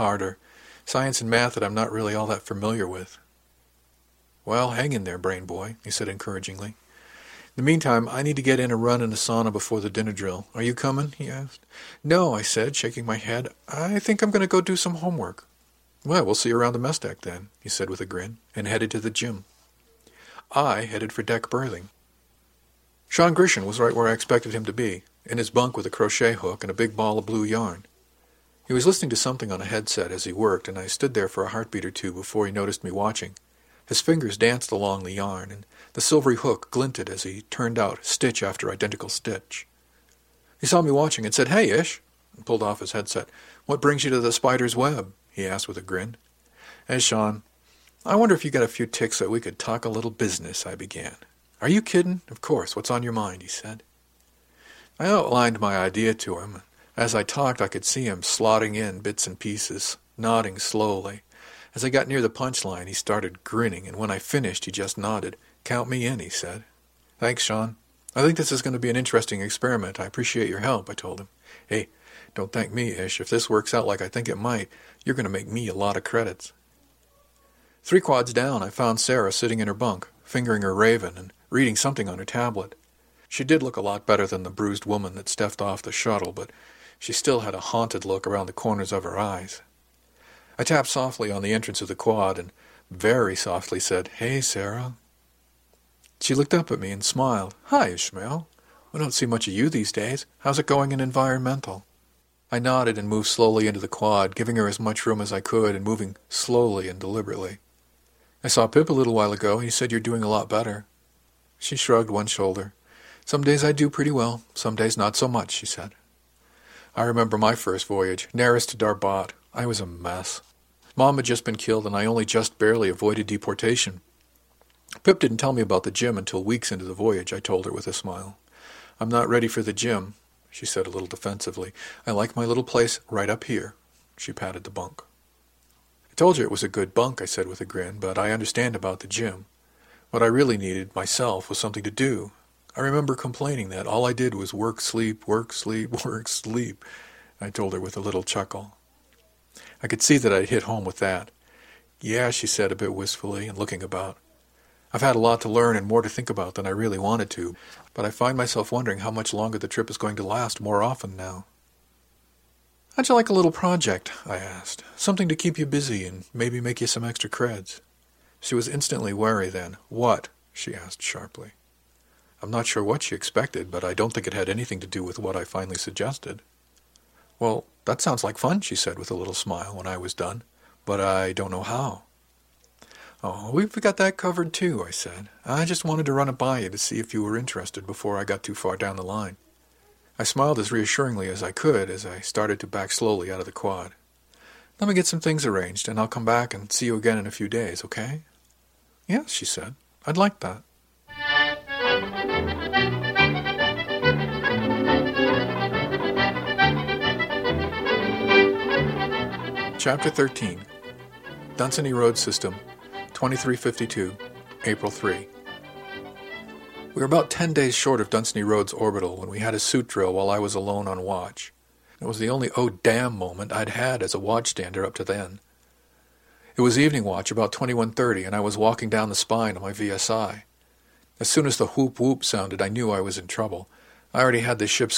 harder. Science and math that I'm not really all that familiar with. Well, hang in there, brain boy, he said encouragingly. In the meantime, I need to get in a run in the sauna before the dinner drill. Are you coming? He asked. No, I said, shaking my head. I think I'm going to go do some homework. Well, we'll see you around the mess deck then, he said with a grin, and headed to the gym. I headed for deck berthing. Sean Grishin was right where I expected him to be, in his bunk with a crochet hook and a big ball of blue yarn. He was listening to something on a headset as he worked, and I stood there for a heartbeat or two before he noticed me watching. His fingers danced along the yarn, and the silvery hook glinted as he turned out stitch after identical stitch. He saw me watching and said, "Hey, Ish," and pulled off his headset. "What brings you to the spider's web?" he asked with a grin. "Hey, Sean, I wonder if you got a few ticks that we could talk a little business," I began. "Are you kidding? Of course. What's on your mind?" he said. I outlined my idea to him. As I talked, I could see him slotting in bits and pieces, nodding slowly. As I got near the punchline, he started grinning, and when I finished, he just nodded. "Count me in," he said. "Thanks, Sean. I think this is going to be an interesting experiment. I appreciate your help," I told him. "Hey, don't thank me, Ish. If this works out like I think it might, you're going to make me a lot of credits." 3 quads down, I found Sarah sitting in her bunk, fingering her Raven and reading something on her tablet. She did look a lot better than the bruised woman that stepped off the shuttle, but she still had a haunted look around the corners of her eyes. I tapped softly on the entrance of the quad and very softly said, "Hey, Sarah." She looked up at me and smiled. "Hi, Ishmael. We don't see much of you these days. How's it going in environmental?" I nodded and moved slowly into the quad, giving her as much room as I could and moving slowly and deliberately. "I saw Pip a little while ago. He said you're doing a lot better." She shrugged one shoulder. "Some days I do pretty well. Some days not so much," she said. I remember my first voyage, nearest to Darbot. I was a mess. Mom had just been killed, and I only just barely avoided deportation. Pip didn't tell me about the gym until weeks into the voyage, I told her with a smile. "I'm not ready for the gym," she said a little defensively. "I like my little place right up here." She patted the bunk. "I told you it was a good bunk," I said with a grin, "but I understand about the gym. What I really needed myself was something to do. I remember complaining that all I did was work, sleep, work, sleep, work, sleep," I told her with a little chuckle. I could see that I'd hit home with that. "Yeah," she said a bit wistfully and looking about. "I've had a lot to learn and more to think about than I really wanted to, but I find myself wondering how much longer the trip is going to last more often now." "How'd you like a little project?" I asked. "Something to keep you busy and maybe make you some extra creds." She was instantly wary then. "What?" she asked sharply. I'm not sure what she expected, but I don't think it had anything to do with what I finally suggested. "Well, that sounds like fun," she said with a little smile when I was done, "but I don't know how." "Oh, we've got that covered too," I said. "I just wanted to run it by you to see if you were interested before I got too far down the line." I smiled as reassuringly as I could as I started to back slowly out of the quad. "Let me get some things arranged, and I'll come back and see you again in a few days, okay?" "Yes," she said. "I'd like that." Chapter 13, Dunsany Road System, 2352, April 3. We were about 10 days short of Dunsany Road's orbital when we had a suit drill while I was alone on watch. It was the only "oh damn" moment I'd had as a watchstander up to then. It was evening watch, about 21:30, and I was walking down the spine on my VSI. As soon as the whoop whoop sounded, I knew I was in trouble. I already had the ship